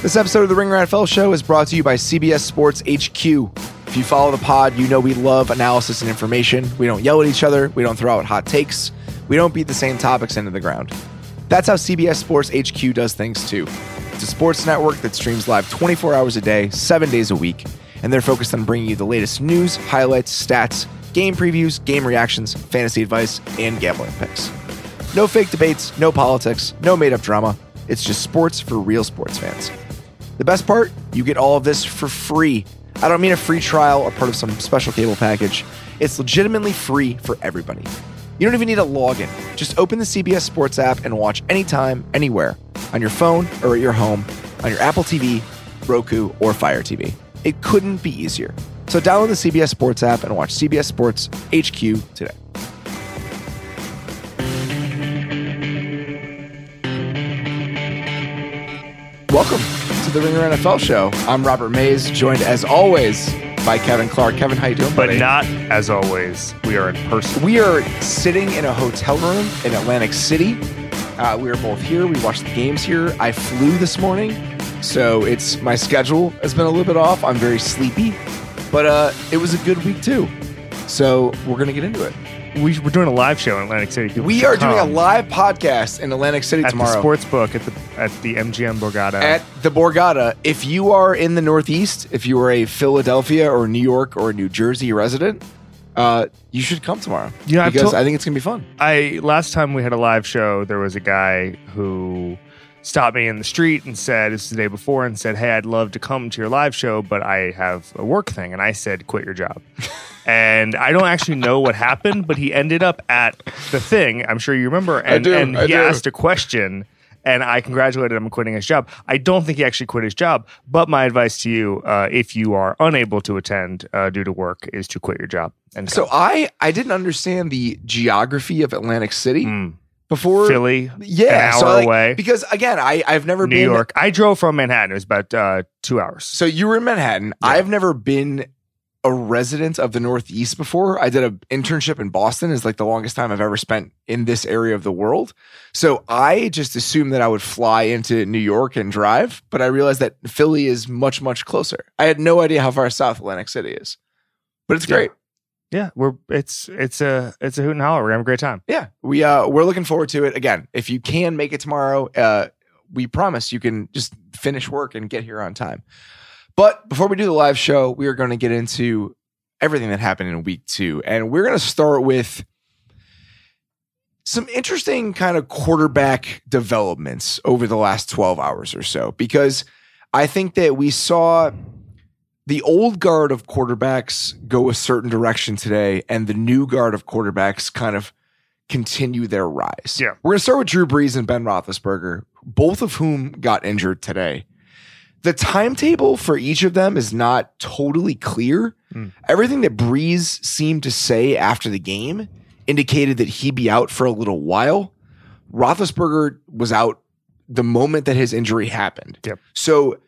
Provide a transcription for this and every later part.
This episode of the Ringer NFL Show is brought to you by CBS Sports HQ. If you follow the pod, you know we love analysis and information. We don't yell at each other. We don't throw out hot takes. We don't beat the same topics into the ground. That's how CBS Sports HQ does things too. It's a sports network that streams live 24 hours a day, 7 days a week, and they're focused on bringing you the latest news, highlights, stats, game previews, game reactions, fantasy advice, and gambling picks. No fake debates, no politics, no made-up drama. It's just sports for real sports fans. The best part? You get all of this for free. I don't mean a free trial or part of some special cable package. It's legitimately free for everybody. You don't even need a login. Just open the CBS Sports app and watch anytime, anywhere, on your phone or at your home, on your Apple TV, Roku, or Fire TV. It couldn't be easier. So download the CBS Sports app and watch CBS Sports HQ today. Welcome to the Ringer NFL Show. I'm Robert Mays, joined as always by Kevin Clark. Kevin, how you doing, buddy? But not as always. We are in person. We are sitting in a hotel room in Atlantic City. We are both here. We watched the games here. I flew this morning, so it's my schedule has been a little bit off. I'm very sleepy, but it was a good week too. So we're going to get into it. We're doing a live show in Atlantic City. We are doing a live podcast in Atlantic City tomorrow. At the Sportsbook at the MGM Borgata. At the Borgata. If you are in the Northeast, if you are a Philadelphia or New York or New Jersey resident, you should come tomorrow. Yeah, because I think it's going to be fun. Last time we had a live show, there was a guy who stopped me in the street and said, this is the day before, and said, hey, I'd love to come to your live show, but I have a work thing. And I said, quit your job. And I don't actually know what happened, but he ended up at the thing. I'm sure you remember. And, he asked a question, and I congratulated him on quitting his job. I don't think he actually quit his job, but my advice to you, if you are unable to attend due to work, is to quit your job. And so I didn't understand the geography of Atlantic City. Before Philly, yeah, an hour away. Because again, I've never been New York. I drove from Manhattan. It was about 2 hours. So you were in Manhattan. Yeah. I've never been a resident of the Northeast before. I did an internship in Boston. It's like the longest time I've ever spent in this area of the world. So I just assumed that I would fly into New York and drive, but I realized that Philly is much, much closer. I had no idea how far South Atlantic City is, but it's great. Yeah, it's a hoot and holler. We're having a great time. Yeah, we're looking forward to it. Again, if you can make it tomorrow, we promise you can just finish work and get here on time. But before we do the live show, we are going to get into everything that happened in week two, and we're going to start with some interesting kind of quarterback developments over the last 12 hours or so, because I think that we saw the old guard of quarterbacks go a certain direction today, and the new guard of quarterbacks kind of continue their rise. Yeah. We're going to start with Drew Brees and Ben Roethlisberger, both of whom got injured today. The timetable for each of them is not totally clear. Everything that Brees seemed to say after the game indicated that he'd be out for a little while. Roethlisberger was out the moment that his injury happened. Yep. So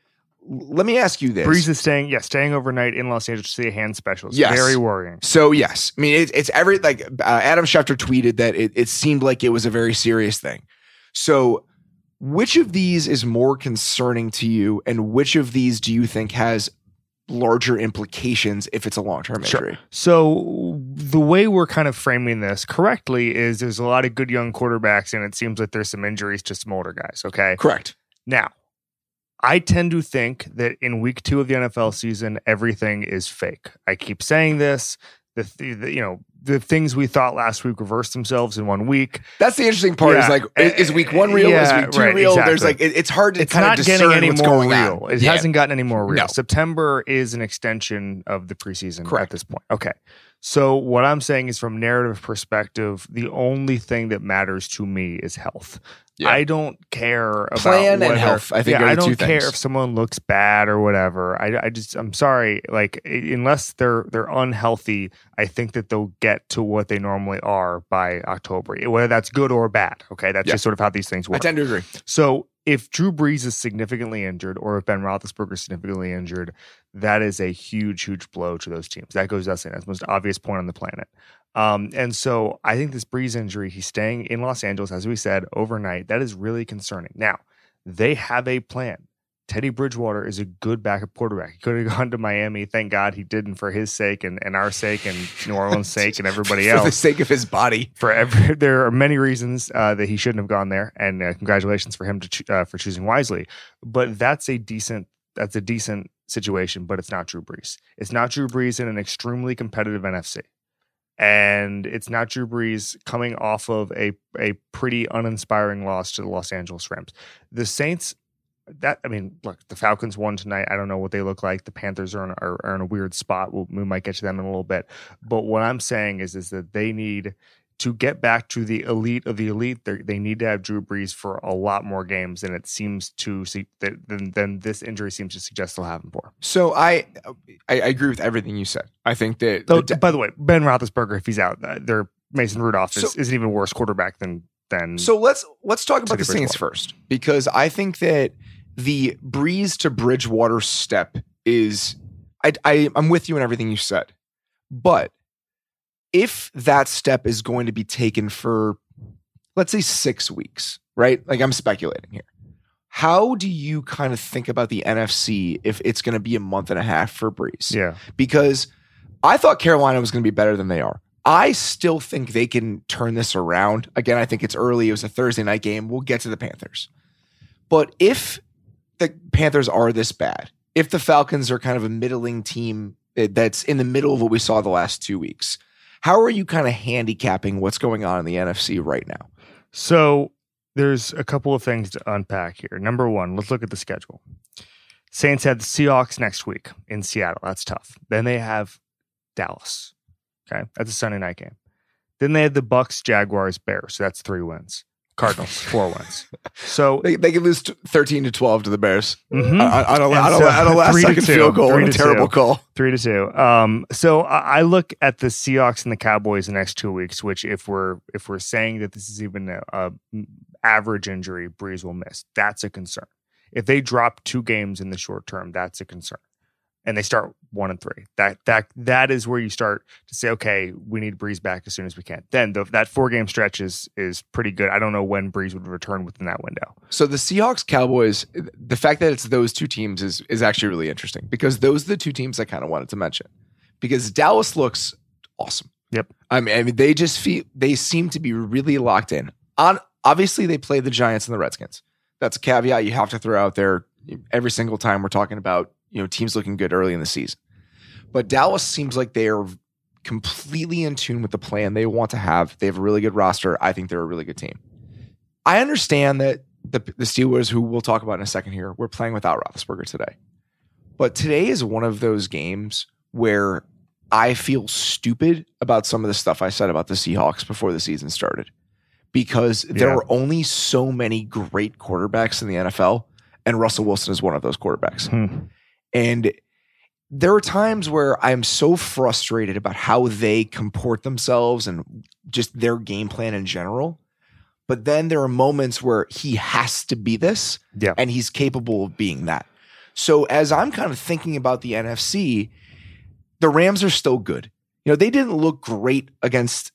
let me ask you this. Brees is staying overnight in Los Angeles to see a hand special. It's very worrying. So yes, I mean, Adam Schefter tweeted that it seemed like it was a very serious thing. So which of these is more concerning to you, and which of these do you think has larger implications if it's a long-term injury? Sure. So the way we're kind of framing this correctly is there's a lot of good young quarterbacks, and it seems like there's some injuries to some older guys, okay? Correct. Now, I tend to think that in week two of the NFL season, everything is fake. I keep saying this. The things we thought last week reversed themselves in 1 week. That's the interesting part. Yeah. Is like, is week one real? Yeah, is week two real? Exactly. There's like, it's hard to kind of discern any what's more going real. On. It hasn't gotten any more real. No. September is an extension of the preseason. Correct. At this point. Okay. So what I'm saying is, from narrative perspective, the only thing that matters to me is health. Yeah. I don't care about plan and health. I think I don't care if someone looks bad or whatever. I'm sorry. Like, unless they're unhealthy, I think that they'll get to what they normally are by October, whether that's good or bad. Okay, that's just sort of how these things work. I tend to agree. So if Drew Brees is significantly injured, or if Ben Roethlisberger is significantly injured, that is a huge, huge blow to those teams. That goes without saying. That's the most obvious point on the planet. And so I think this Brees injury, he's staying in Los Angeles, as we said, overnight. That is really concerning. Now, they have a plan. Teddy Bridgewater is a good backup quarterback. He could have gone to Miami. Thank God he didn't, for his sake and our sake and New Orleans' sake and everybody else. For the sake of his body. There are many reasons that he shouldn't have gone there, and congratulations for him to for choosing wisely. But that's a decent situation, but it's not Drew Brees. It's not Drew Brees in an extremely competitive NFC. And it's not Drew Brees coming off of a pretty uninspiring loss to the Los Angeles Rams. The Saints, the Falcons won tonight. I don't know what they look like. The Panthers are in a weird spot. We might get to them in a little bit. But what I'm saying is that they need to get back to the elite of the elite. They need to have Drew Brees for a lot more games than it seems to than this injury seems to suggest they'll have him for. So I agree with everything you said. I think that. By the way, Ben Roethlisberger, if he's out, Mason Rudolph is an even worse quarterback than. So let's talk about the Saints first, because I think that the Brees to Bridgewater step is. I'm with you in everything you said, but. If that step is going to be taken for, let's say, 6 weeks, right? Like, I'm speculating here. How do you kind of think about the NFC if it's going to be a month and a half for Brees? Yeah. Because I thought Carolina was going to be better than they are. I still think they can turn this around. Again, I think it's early. It was a Thursday night game. We'll get to the Panthers. But if the Panthers are this bad, if the Falcons are kind of a middling team that's in the middle of what we saw the last 2 weeks, how are you kind of handicapping what's going on in the NFC right now? So there's a couple of things to unpack here. Number one, let's look at the schedule. Saints had the Seahawks next week in Seattle. That's tough. Then they have Dallas. Okay, that's a Sunday night game. Then they had the Bucs, Jaguars, Bears. So that's 3 wins. Cardinals, 4 wins. So they can lose 13-12 to the Bears on a last-second field goal and a terrible call. 3-2. So I look at the Seahawks and the Cowboys the next 2 weeks, which if we're saying that this is even an average injury, Brees will miss. That's a concern. If they drop 2 games in the short term, that's a concern. And they start 1-3. That is where you start to say, okay, we need Brees back as soon as we can. Then that 4-game stretch is pretty good. I don't know when Brees would return within that window. So the Seahawks, Cowboys, the fact that it's those 2 teams is actually really interesting, because those are the 2 teams I kind of wanted to mention, because Dallas looks awesome. Yep. I mean, they seem to be really locked in. Obviously, they play the Giants and the Redskins. That's a caveat you have to throw out there every single time we're talking about, you know, teams looking good early in the season. But Dallas seems like they are completely in tune with the plan they want to have. They have a really good roster. I think they're a really good team. I understand that the Steelers, who we'll talk about in a second here, we're playing without Roethlisberger today. But today is one of those games where I feel stupid about some of the stuff I said about the Seahawks before the season started, because there are only so many great quarterbacks in the NFL, and Russell Wilson is one of those quarterbacks. Hmm. And there are times where I'm so frustrated about how they comport themselves and just their game plan in general. But then there are moments where he has to be this, and he's capable of being that. So as I'm kind of thinking about the NFC, the Rams are still good. You know, they didn't look great against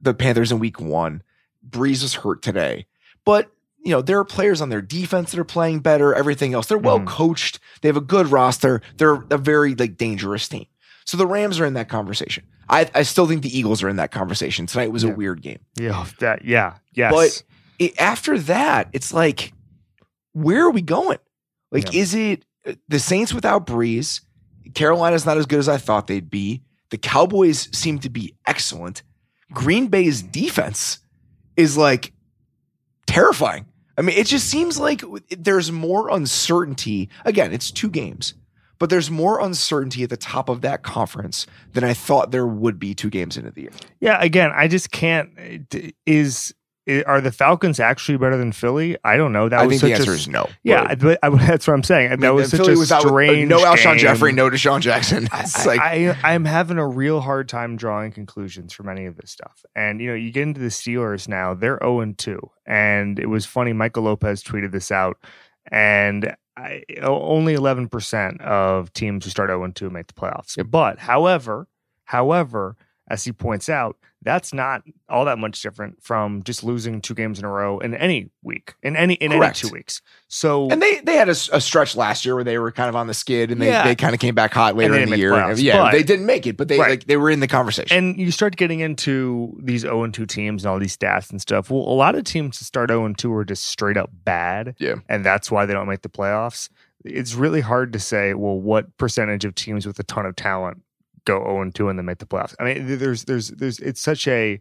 the Panthers in week 1. Brees was hurt today, but you know, there are players on their defense that are playing better, everything else. They're well coached. They have a good roster. They're a very dangerous team. So the Rams are in that conversation. I still think the Eagles are in that conversation. Tonight was a weird game. Yeah. Yes. But after that, it's like, where are we going? Like, is it the Saints without Brees? Carolina's not as good as I thought they'd be. The Cowboys seem to be excellent. Green Bay's defense is like terrifying. I mean, it just seems like there's more uncertainty. Again, it's 2 games, but there's more uncertainty at the top of that conference than I thought there would be 2 games into the year. Yeah, again, I just can't. Are the Falcons actually better than Philly? I don't know. I think the answer is no. Yeah, but that's what I'm saying. I mean, that was such Philly strange. No Alshon Jeffrey, no Deshaun Jackson. I'm having a real hard time drawing conclusions from any of this stuff. And you know, you get into the Steelers now; they're 0-2. And it was funny. Michael Lopez tweeted this out, and only 11% of teams who start 0-2 make the playoffs. Yep. But however, as he points out, that's not all that much different from just losing two games in a row in any week, in any 2 weeks. So, and they had a stretch last year where they were kind of on the skid, and they kind of came back hot later in the year. But they didn't make it, but they were in the conversation. And you start getting into these 0-2 teams and all these stats and stuff. Well, a lot of teams that start 0-2 are just straight up bad, and that's why they don't make the playoffs. It's really hard to say, well, what percentage of teams with a ton of talent go 0-2 and then make the playoffs. I mean, there's it's such a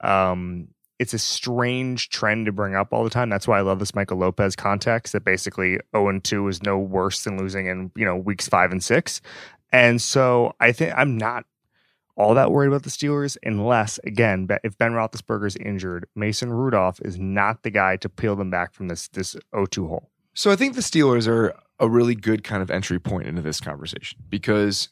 it's a strange trend to bring up all the time. That's why I love this Michael Lopez context, that basically 0-2 is no worse than losing in, you know, weeks 5 and 6. And so I think I'm not all that worried about the Steelers, unless, again, if Ben Roethlisberger is injured, Mason Rudolph is not the guy to peel them back from this 0-2 hole. So I think the Steelers are a really good kind of entry point into this conversation, because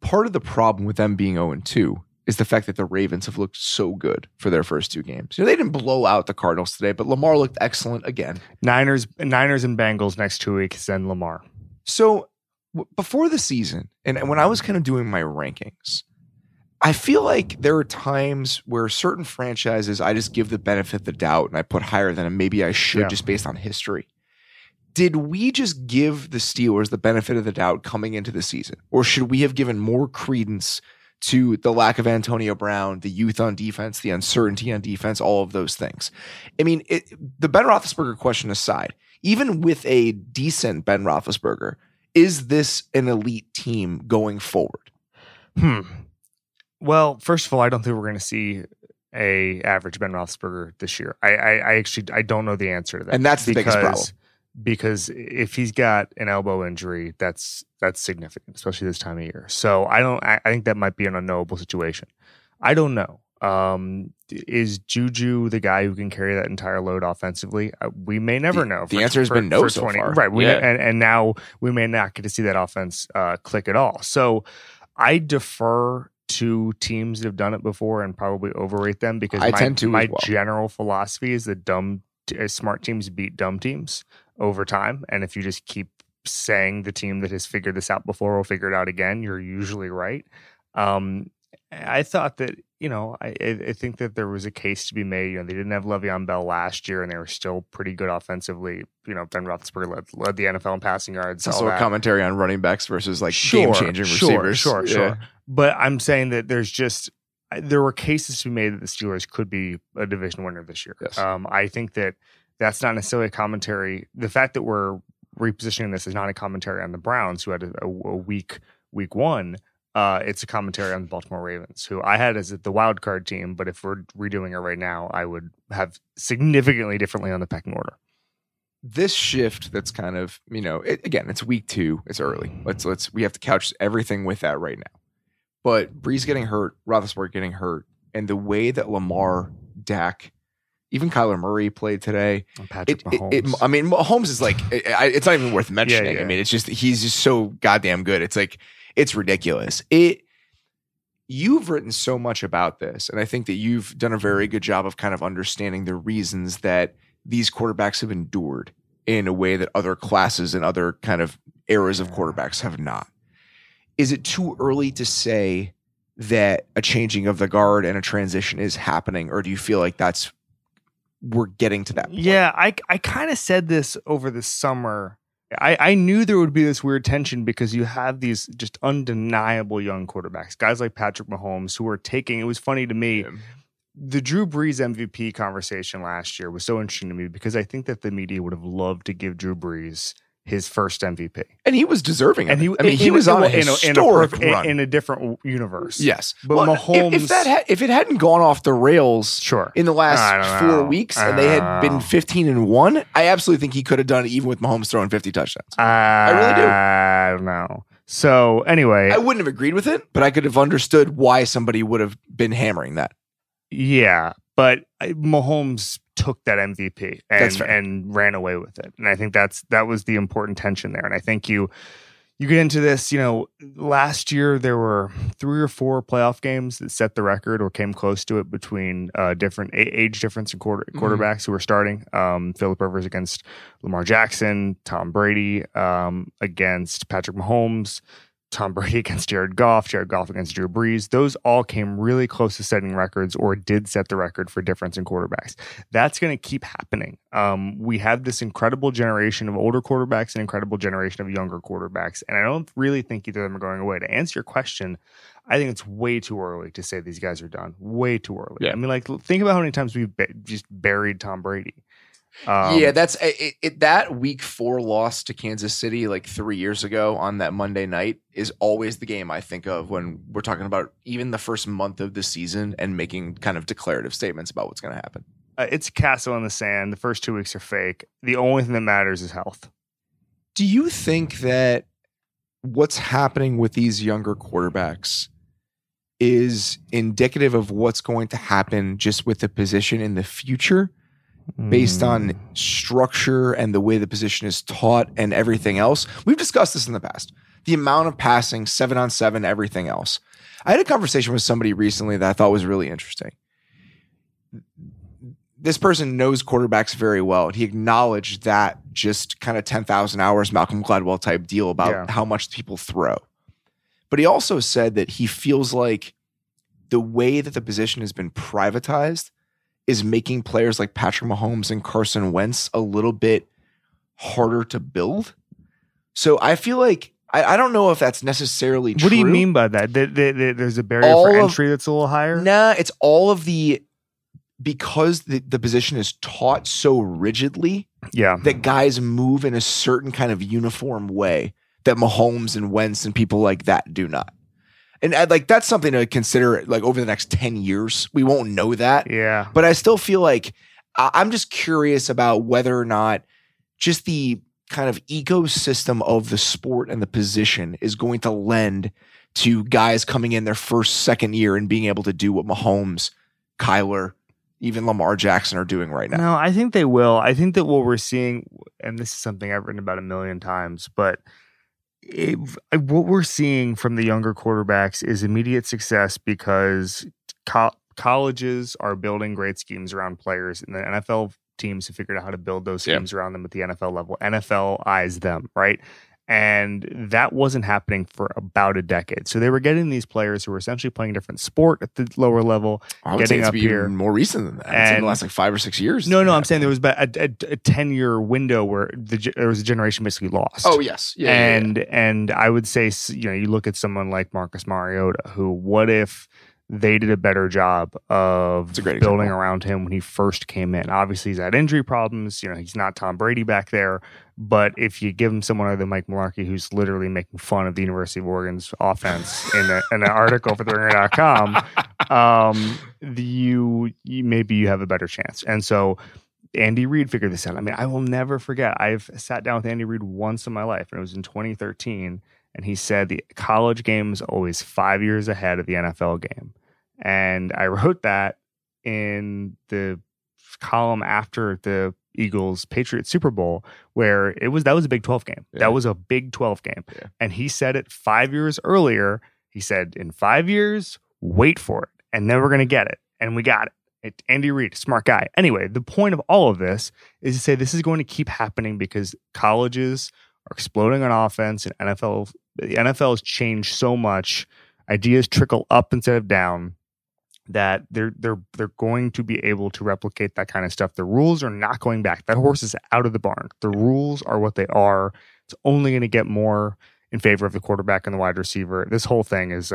part of the problem with them being 0-2 is the fact that the Ravens have looked so good for their first two games. You know, they didn't blow out the Cardinals today, but Lamar looked excellent again. Niners and Bengals next 2 weeks, then Lamar. So before the season, and when I was kind of doing my rankings, I feel like there are times where certain franchises, I just give the benefit of the doubt and I put higher than them. Maybe I should just based on history. Did we just give the Steelers the benefit of the doubt coming into the season? Or should we have given more credence to the lack of Antonio Brown, the youth on defense, the uncertainty on defense, all of those things? I mean, the Ben Roethlisberger question aside, even with a decent Ben Roethlisberger, is this an elite team going forward? Well, first of all, I don't think we're going to see an average Ben Roethlisberger this year. I actually don't know the answer to that. And that's the biggest problem. Because if he's got an elbow injury, that's significant, especially this time of year. So I think that might be an unknowable situation. I don't know. Is Juju the guy who can carry that entire load offensively? We may never know. The answer has been no so far. Right. And now we may not get to see that offense click at all. So I defer to teams that have done it before and probably overrate them, because my general philosophy is that smart teams beat dumb teams over time. And if you just keep saying the team that has figured this out before will figure it out again, you're usually right. I thought that, you know, I think that there was a case to be made. You know, they didn't have Le'Veon Bell last year, and they were still pretty good offensively. You know, Ben Roethlisberger led the NFL in passing yards. Also a commentary on running backs versus like game-changing receivers. Sure. But I'm saying that there were cases to be made that the Steelers could be a division winner this year. Yes. I think that that's not necessarily a commentary. The fact that we're repositioning this is not a commentary on the Browns, who had a weak week one. It's a commentary on the Baltimore Ravens, who I had as the wild card team. But if we're redoing it right now, I would have significantly differently on the pecking order. This shift that's kind of, you know, again, it's week two. It's early. We have to couch everything with that right now. But Brees getting hurt, Roethlisberger getting hurt, and the way that Lamar, Dak, even Kyler Murray played today. And Patrick Mahomes. Mahomes is like, it's not even worth mentioning. Yeah. I mean, it's just, he's just so goddamn good. It's like, it's ridiculous. You've written so much about this, and I think that you've done a very good job of kind of understanding the reasons that these quarterbacks have endured in a way that other classes and other kind of eras of quarterbacks have not. Is it too early to say that a changing of the guard and a transition is happening, or do you feel like we're getting to that point? Yeah, I kind of said this over the summer. I knew there would be this weird tension, because you have these just undeniable young quarterbacks, guys like Patrick Mahomes, who are taking. It was funny to me. Yeah. The Drew Brees MVP conversation last year was so interesting to me, because I think that the media would have loved to give Drew Brees his first MVP, and he was deserving of it. He was on a historic run in a different universe. Yes, but Mahomes, if it hadn't gone off the rails, in the last 4 weeks, and they had been 15-1, I absolutely think he could have done it, even with Mahomes throwing 50 touchdowns. I really do. I don't know. So anyway, I wouldn't have agreed with it, but I could have understood why somebody would have been hammering that. Yeah, but Mahomes took that MVP and ran away with it. And I think that was the important tension there. And I think you get into this, you know, last year there were 3 or 4 playoff games that set the record or came close to it between different age difference in quarterbacks who were starting. Philip Rivers against Lamar Jackson, Tom Brady against Patrick Mahomes, Tom Brady against Jared Goff against Drew Brees, those all came really close to setting records or did set the record for difference in quarterbacks. That's going to keep happening. We have this incredible generation of older quarterbacks and incredible generation of younger quarterbacks, and I don't really think either of them are going away. To answer your question, I think it's way too early to say these guys are done. Way too early. Yeah. I mean, like, think about how many times we've just buried Tom Brady. That's it. That Week 4 loss to Kansas City like 3 years ago on that Monday night is always the game I think of when we're talking about even the first month of the season and making kind of declarative statements about what's going to happen. It's a castle in the sand. The first 2 weeks are fake. The only thing that matters is health. Do you think that what's happening with these younger quarterbacks is indicative of what's going to happen just with the position in the future? Based on structure and the way the position is taught and everything else. We've discussed this in the past. The amount of passing, 7-on-7, everything else. I had a conversation with somebody recently that I thought was really interesting. This person knows quarterbacks very well. He acknowledged that just kind of 10,000 hours Malcolm Gladwell type deal about how much people throw. But he also said that he feels like the way that the position has been privatized is making players like Patrick Mahomes and Carson Wentz a little bit harder to build. So I feel like, I don't know if that's necessarily true. What do you mean by that? There's a barrier for entry that's a little higher? Nah, it's all of the, because the position is taught so rigidly that guys move in a certain kind of uniform way that Mahomes and Wentz and people like that do not. And like, that's something to consider like over the next 10 years. We won't know that. Yeah. But I still feel like I'm just curious about whether or not just the kind of ecosystem of the sport and the position is going to lend to guys coming in their first, second year and being able to do what Mahomes, Kyler, even Lamar Jackson are doing right now. No, I think they will. I think that what we're seeing, and this is something I've written about a million times, but what we're seeing from the younger quarterbacks is immediate success because colleges are building great schemes around players, and the NFL teams have figured out how to build those schemes around them at the NFL level. NFLize them, right? And that wasn't happening for about a decade. So they were getting these players who were essentially playing a different sport at the lower level, getting up here. Even more recent than that. It's in the last like 5 or 6 years. No, I'm saying there was about a 10-year window where there was a generation basically lost. Oh, yes. And I would say, you know, you look at someone like Marcus Mariota, who what if they did a better job of building around him when he first came in. Obviously, he's had injury problems. You know, he's not Tom Brady back there. But if you give him someone other than Mike Mularkey, who's literally making fun of the University of Oregon's offense in an article for TheRinger.com, maybe you have a better chance. And so Andy Reid figured this out. I mean, I will never forget. I've sat down with Andy Reid once in my life, and it was in 2013. And he said the college game is always 5 years ahead of the NFL game. And I wrote that in the column after the Eagles-Patriots Super Bowl, where that was a Big 12 game. Yeah. That was a Big 12 game. Yeah. And he said it 5 years earlier. He said, in 5 years, wait for it. And then we're going to get it. And we got it. Andy Reid, smart guy. Anyway, the point of all of this is to say this is going to keep happening because colleges are exploding on offense, and the NFL has changed so much. Ideas trickle up instead of down. That they're going to be able to replicate that kind of stuff. The rules are not going back. That horse is out of the barn. The rules are what they are. It's only going to get more in favor of the quarterback and the wide receiver. This whole thing is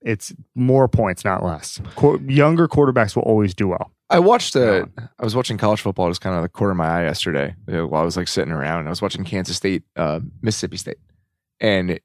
it's more points, not less. Younger quarterbacks will always do well. I was watching college football just kind of the corner of my eye yesterday while I was like sitting around, and I was watching Kansas State, Mississippi State. And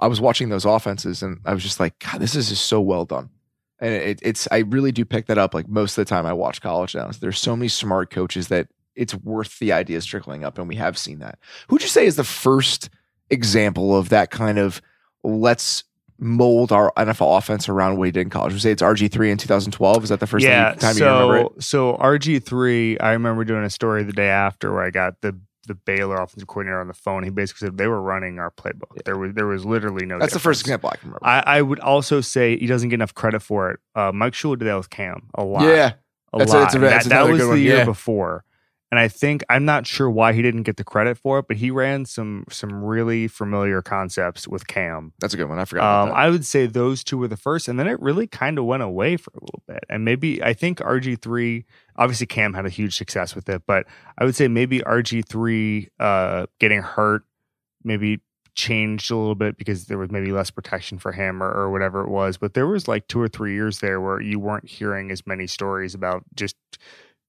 I was watching those offenses, and I was just like, God, this is just so well done. And I really do pick that up. Like most of the time I watch college now, there's so many smart coaches that it's worth the ideas trickling up. And we have seen that. Who'd you say is the first example of that kind of let's mold our NFL offense around what he did in college? We say it's RG3 in 2012. Is that the first time you remember it? So RG3, I remember doing a story the day after where I got the Baylor offensive coordinator on the phone. He basically said they were running our playbook. Yeah. There was literally no difference. That's the first example I can remember. I would also say he doesn't get enough credit for it. Mike Shula did that with Cam a lot. Yeah. That was the year before. And I think, I'm not sure why he didn't get the credit for it, but he ran some really familiar concepts with Cam. That's a good one. I forgot about that. I would say those two were the first, and then it really kind of went away for a little bit. And maybe, I think RG3, obviously Cam had a huge success with it, but I would say maybe RG3 getting hurt maybe changed a little bit because there was maybe less protection for him or whatever it was. But there was like 2 or 3 years there where you weren't hearing as many stories about just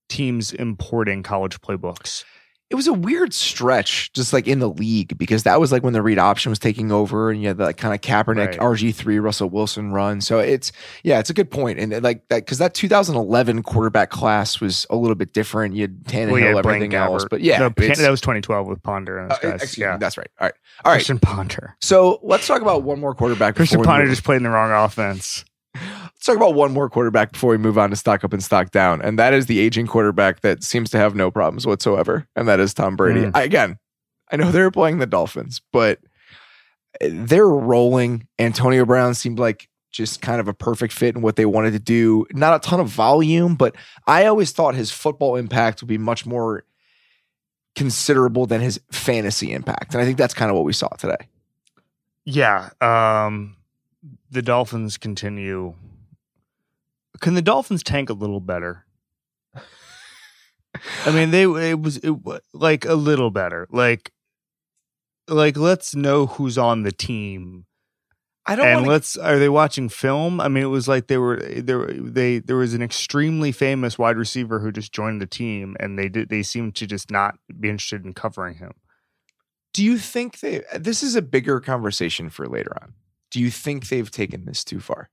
teams importing college playbooks. It was a weird stretch just like in the league, because that was like when the read option was taking over and you had the like kind of Kaepernick, right, RG3, Russell Wilson run. So it's, yeah, it's a good point. And like that, because that 2011 quarterback class was a little bit different. You had Tannehill, everything else, but yeah. No, that was 2012 with Ponder and those guys. Excuse me, that's right. All right. All right. Christian Ponder. So let's talk about one more quarterback. Christian Ponder just played in the wrong offense. Let's talk about one more quarterback before we move on to stock up and stock down. And that is the aging quarterback that seems to have no problems whatsoever. And that is Tom Brady. I know they're playing the Dolphins, but they're rolling. Antonio Brown seemed like just kind of a perfect fit in what they wanted to do. Not a ton of volume, but I always thought his football impact would be much more considerable than his fantasy impact. And I think that's kind of what we saw today. Yeah. The Dolphins continue. Can the Dolphins tank a little better? I mean, it was like a little better. Like let's know who's on the team. Are they watching film? I mean, it was like there was an extremely famous wide receiver who just joined the team, and they seemed to just not be interested in covering him. Do you think this is a bigger conversation for later on? Do you think they've taken this too far?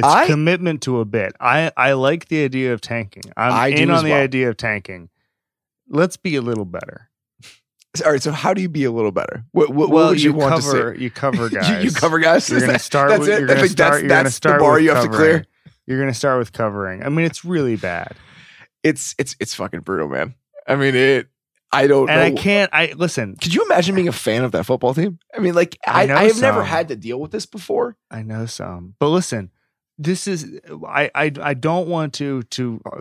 It's commitment to a bit. I like the idea of tanking. I'm in on the idea of tanking. Let's be a little better. All right. So how do you be a little better? What would you want to say? You cover guys. You cover guys. You're going to start with covering. That's the bar you have to clear. You're going to start with covering. I mean, it's really bad. It's fucking brutal, man. I mean, I don't know. Listen. Could you imagine being a fan of that football team? I mean, like, I have never had to deal with this before. I know some. But listen, this is, I don't want to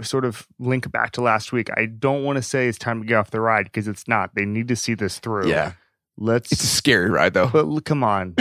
sort of link back to last week. I don't want to say it's time to get off the ride, because it's not. They need to see this through. Yeah. It's a scary ride, though. But come on.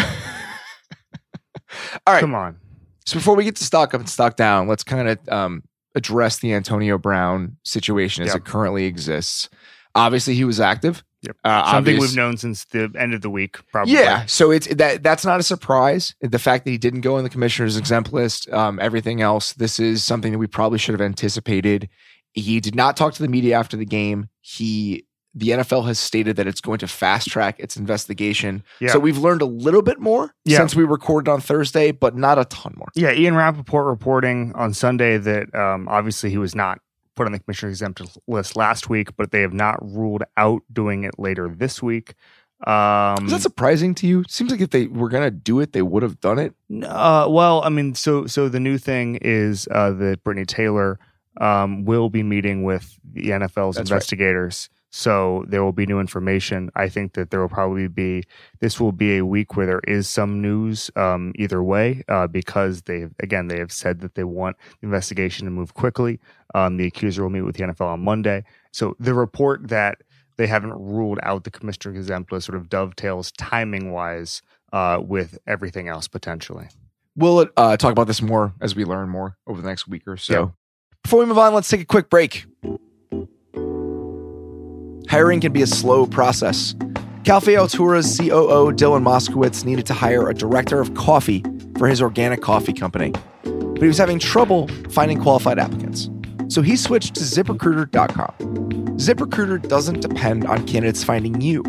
All right. Come on. So before we get to stock up and stock down, let's kind of address the Antonio Brown situation as it currently exists. Obviously, he was active. Yep. Something we've known since the end of the week, probably. Yeah, so that's not a surprise. The fact that he didn't go in the commissioner's exempt list, everything else, this is something that we probably should have anticipated. He did not talk to the media after the game. The NFL has stated that it's going to fast track its investigation. Yeah. So we've learned a little bit more since we recorded on Thursday, but not a ton more. Yeah, Ian Rappaport reporting on Sunday that obviously he was not put on the commissioner exempt list last week, but they have not ruled out doing it later this week. Is that surprising to you? Seems like if they were going to do it, they would have done it. Well, I mean, so the new thing is that Brittany Taylor will be meeting with the NFL's investigators. Right. So there will be new information. I think that there will probably be, this will be a week where there is some news either way, because they have said that they want the investigation to move quickly. The accuser will meet with the NFL on Monday. So the report that they haven't ruled out the commissioner exempt list sort of dovetails timing wise with everything else potentially. We'll talk about this more as we learn more over the next week or so. Yeah. Before we move on, let's take a quick break. Hiring can be a slow process. Cafe Altura's COO, Dylan Moskowitz, needed to hire a director of coffee for his organic coffee company, but he was having trouble finding qualified applicants. So he switched to ZipRecruiter.com. ZipRecruiter doesn't depend on candidates finding you.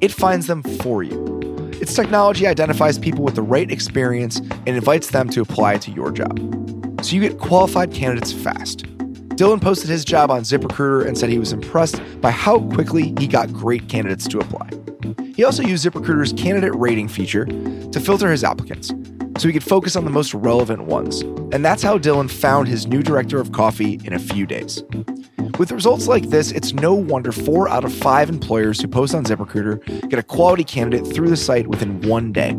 It finds them for you. Its technology identifies people with the right experience and invites them to apply to your job. So you get qualified candidates fast. Dylan posted his job on ZipRecruiter and said he was impressed by how quickly he got great candidates to apply. He also used ZipRecruiter's candidate rating feature to filter his applicants so he could focus on the most relevant ones. And that's how Dylan found his new director of coffee in a few days. With results like this, it's no wonder 4 out of 5 employers who post on ZipRecruiter get a quality candidate through the site within 1 day.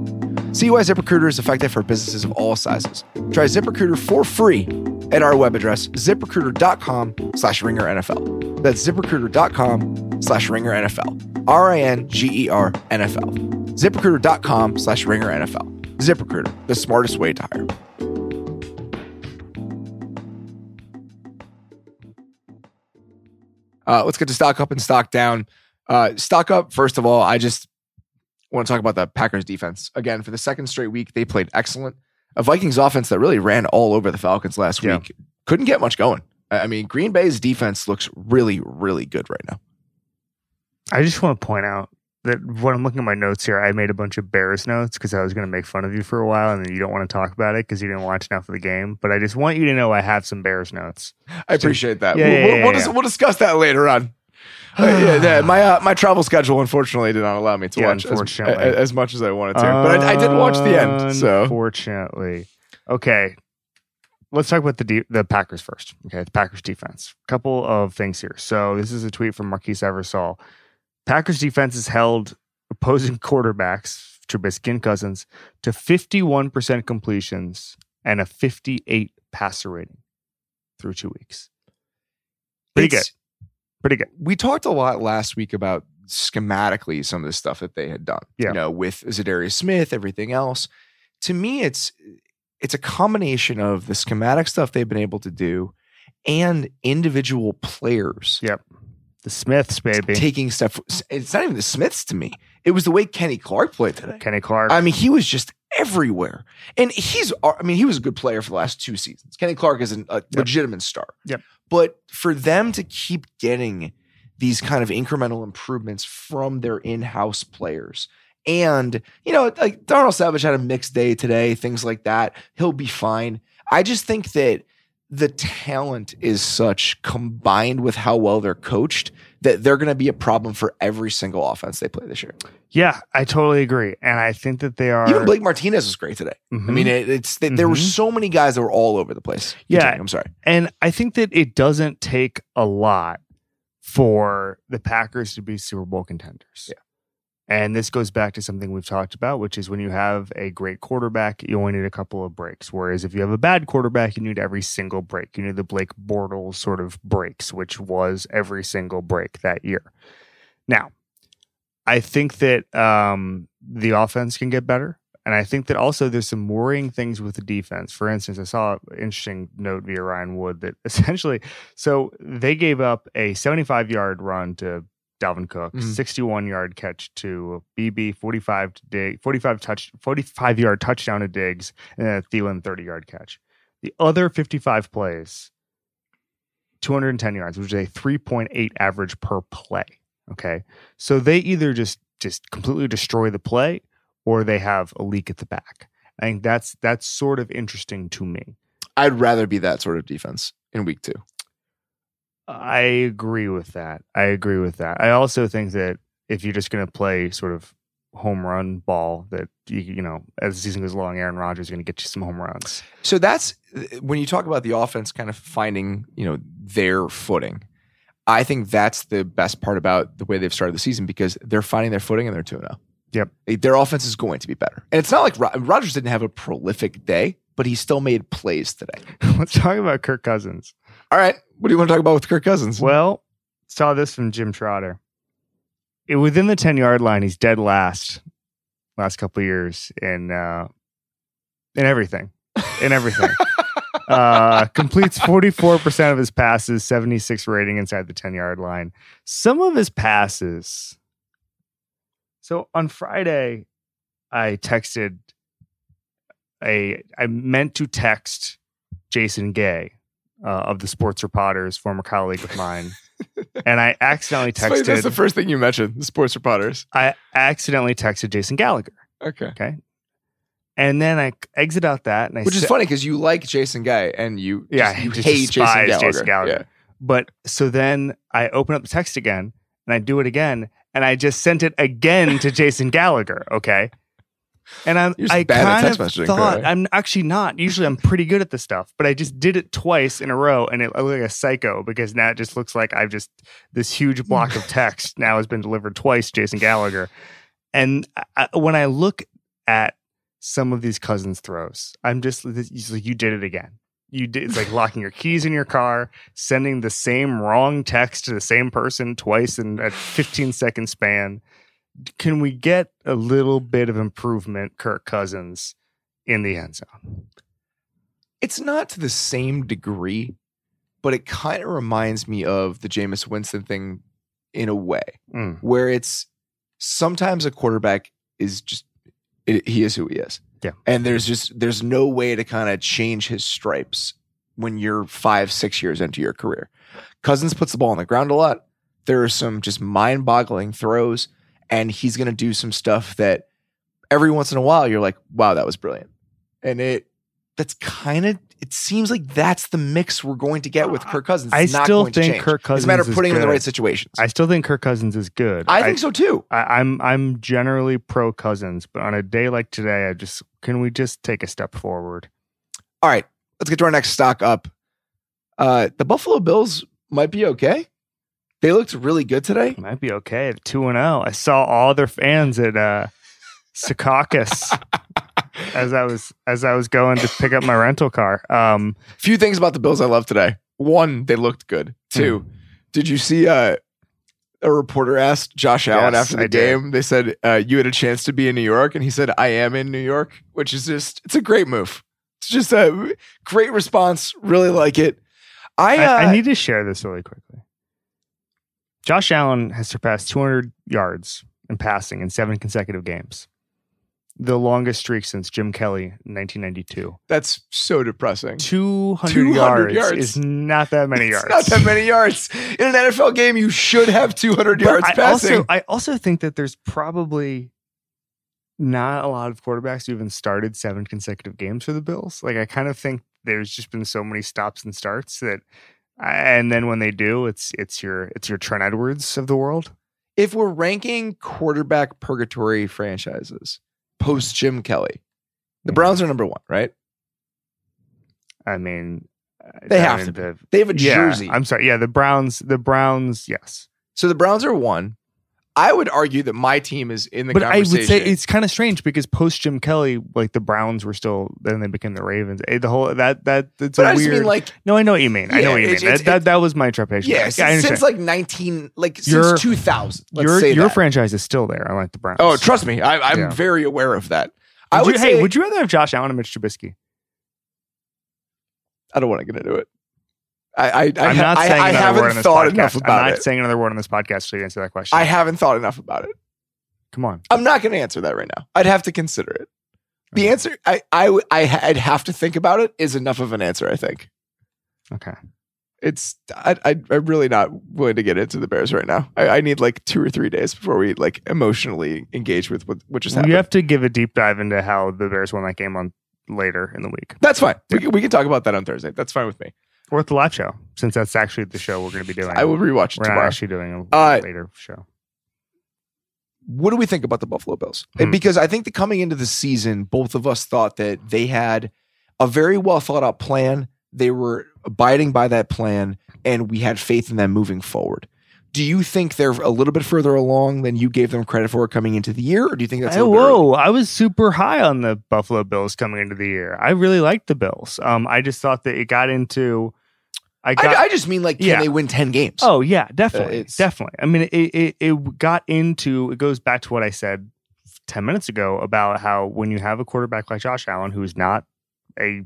See why ZipRecruiter is effective for businesses of all sizes. Try ZipRecruiter for free at our web address, ZipRecruiter.com/RingerNFL. That's ZipRecruiter.com/RingerNFL. RINGER NFL. ZipRecruiter.com/RingerNFL. ZipRecruiter, the smartest way to hire. Let's get to stock up and stock down. Stock up, first of all, I just want to talk about the Packers defense. Again, for the second straight week, they played excellent. A Vikings offense that really ran all over the Falcons last week. Couldn't get much going. I mean, Green Bay's defense looks really, really good right now. I just want to point out that when I'm looking at my notes here, I made a bunch of Bears notes because I was going to make fun of you for a while, and then you don't want to talk about it because you didn't watch enough of the game. But I just want you to know I have some Bears notes. I appreciate that. We'll discuss that later on. My travel schedule, unfortunately, did not allow me to watch as much as I wanted to. But I did watch the end. So unfortunately. Okay. Let's talk about the Packers first. Okay, the Packers defense. A couple of things here. So this is a tweet from Marquise Eversol. Packers defense has held opposing quarterbacks, Trubisky and Cousins, to 51% completions and a 58 passer rating through 2 weeks. Pretty good. We talked a lot last week about schematically some of the stuff that they had done, with Zadarius Smith, everything else. To me, it's a combination of the schematic stuff they've been able to do and individual players. Yep. The Smiths, baby. Taking stuff. It's not even the Smiths to me. It was the way Kenny Clark played today. I mean, he was just everywhere. And he was a good player for the last two seasons. Kenny Clark is a legitimate star. Yep. But for them to keep getting these kind of incremental improvements from their in-house players, and, like Darnell Savage had a mixed day today, things like that. He'll be fine. I just think that the talent is such, combined with how well they're coached, that they're going to be a problem for every single offense they play this year. Yeah, I totally agree. And I think that they are... Even Blake Martinez was great today. Mm-hmm. I mean, there were so many guys that were all over the place. I'm sorry. And I think that it doesn't take a lot for the Packers to be Super Bowl contenders. Yeah. And this goes back to something we've talked about, which is when you have a great quarterback, you only need a couple of breaks. Whereas if you have a bad quarterback, you need every single break. You need the Blake Bortles sort of breaks, which was every single break that year. Now, I think that the offense can get better. And I think that also there's some worrying things with the defense. For instance, I saw an interesting note via Ryan Wood that essentially, so they gave up a 75-yard run to Dalvin Cook, 61-yard catch to BB, 45-yard touchdown to Diggs, and then a Thielen 30-yard catch. The other 55 plays, 210 yards, which is a 3.8 average per play. Okay, so they either just completely destroy the play, or they have a leak at the back. I think that's sort of interesting to me. I'd rather be that sort of defense in week two. I agree with that. I also think that if you're just going to play sort of home run ball, that, as the season goes along, Aaron Rodgers is going to get you some home runs. So that's when you talk about the offense kind of finding, their footing. I think that's the best part about the way they've started the season, because they're finding their footing and they're 2-0. Yep. Their offense is going to be better. And it's not like Rodgers didn't have a prolific day, but he still made plays today. Let's talk about Kirk Cousins. All right. What do you want to talk about with Kirk Cousins? Well, saw this from Jim Trotter. Within the 10-yard line, he's dead last couple of years in everything. In everything. Completes 44% of his passes, 76 rating inside the 10-yard line. Some of his passes. So on Friday, I meant to text Jason Gay of the Sports Reporters, former colleague of mine. And I accidentally texted... That's the first thing you mentioned, the Sports Reporters. I accidentally texted Jason Gallagher. Okay. And then I exit out that. And Which is funny because you like Jason Gay and you hate Jason Gallagher. Yeah. But so then I open up the text again and I do it again. And I just sent it again to Jason Gallagher. Okay. And I kind of thought, right? I'm actually not. Usually I'm pretty good at this stuff, but I just did it twice in a row, and I look like a psycho because now it just looks like I've just, this huge block of text now has been delivered twice, Jason Gallagher. And when I look at some of these Cousins throws, I'm just like, you did it again. you did. It's like locking your keys in your car, sending the same wrong text to the same person twice in a 15-second span. Can we get a little bit of improvement, Kirk Cousins, in the end zone? It's not to the same degree, but it kind of reminds me of the Jameis Winston thing in a way, where it's sometimes a quarterback is just, he is who he is. Yeah. And there's no way to kind of change his stripes when you're 5-6 years into your career. Cousins puts the ball on the ground a lot. There are some just mind-boggling throws, and he's going to do some stuff that every once in a while you're like, wow, that was brilliant. And it seems like that's the mix we're going to get with Kirk Cousins. It's not going to change. Kirk Cousins, it's a matter of putting him in the right situations. I still think Kirk Cousins is good. I think so too. I'm generally pro Cousins, but on a day like today, can we just take a step forward? All right, let's get to our next stock up. The Buffalo Bills might be okay. They looked really good today. Might be okay at 2-0. I saw all their fans at Secaucus. As I was going to pick up my rental car. Few things about the Bills I love today. One, they looked good. Two, did you see a reporter asked Josh Allen after the game? They said, you had a chance to be in New York. And he said, I am in New York, which is just, it's a great move. It's just a great response. Really like it. I need to share this really quickly. Josh Allen has surpassed 200 yards in passing in 7 consecutive games. The longest streak since Jim Kelly in 1992. That's so depressing. 200 yards is not that many yards. It's not that many yards. In an NFL game, you should have 200 yards passing. I also think that there's probably not a lot of quarterbacks who even started 7 consecutive games for the Bills. Like, I kind of think there's just been so many stops and starts that, and then when they do, it's your Trent Edwards of the world. If we're ranking quarterback purgatory franchises, post Jim Kelly, the Browns are number 1, right? I mean, they have to. They have a jersey. I'm sorry. Yeah, the Browns. Yes. So the Browns are 1. I would argue that my team is in the conversation. I would say it's kind of strange because post Jim Kelly, like the Browns were still. Then they became the Ravens. The whole that's but a I just weird. Mean, like, no, I know what you mean. Yeah, I know what you mean. That was my interpretation. Yeah, since 2000. Your franchise is still there. I like the Browns. Oh, trust me, I'm very aware of that. Would you rather have Josh Allen or Mitch Trubisky? I don't want to get into it. I haven't thought enough about it. I'm not saying another word on this podcast to answer that question. I haven't thought enough about it. Come on. I'm not going to answer that right now. I'd have to consider it. The answer I'd have to think about it is enough of an answer, I think. Okay. I'm really not willing to get into the Bears right now. I need like 2 or 3 days before we like emotionally engage with what just happened. You have to give a deep dive into how the Bears won that game on later in the week. That's fine. Yeah. We can talk about that on Thursday. That's fine with me. Or the live show, since that's actually the show we're going to be doing. I will rewatch it tomorrow. We're not actually doing a later show. What do we think about the Buffalo Bills? Because I think that coming into the season, both of us thought that they had a very well thought out plan. They were abiding by that plan, and we had faith in them moving forward. Do you think they're a little bit further along than you gave them credit for coming into the year? Or do you think that's a little bit early? I was super high on the Buffalo Bills coming into the year. I really liked the Bills. I just thought that it got into... I just mean like, can they win 10 games? Oh, yeah, definitely. Definitely. I mean, it got into... It goes back to what I said 10 minutes ago about how when you have a quarterback like Josh Allen, who's not a,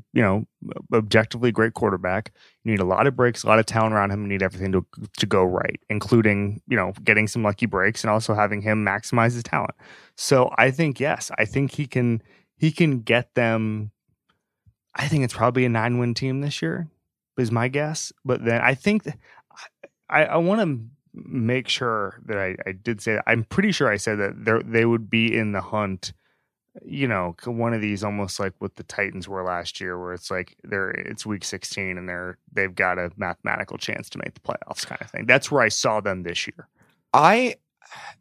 objectively great quarterback, you need a lot of breaks, a lot of talent around him. You need everything to go right, including, getting some lucky breaks and also having him maximize his talent. So I think, yes, he can get them. I think it's probably a 9-win team this year is my guess. But then I think I want to make sure that I did say that. I'm pretty sure I said that they would be in the hunt. One of these almost like what the Titans were last year, where it's like it's week 16 and they've got a mathematical chance to make the playoffs kind of thing. That's where I saw them this year.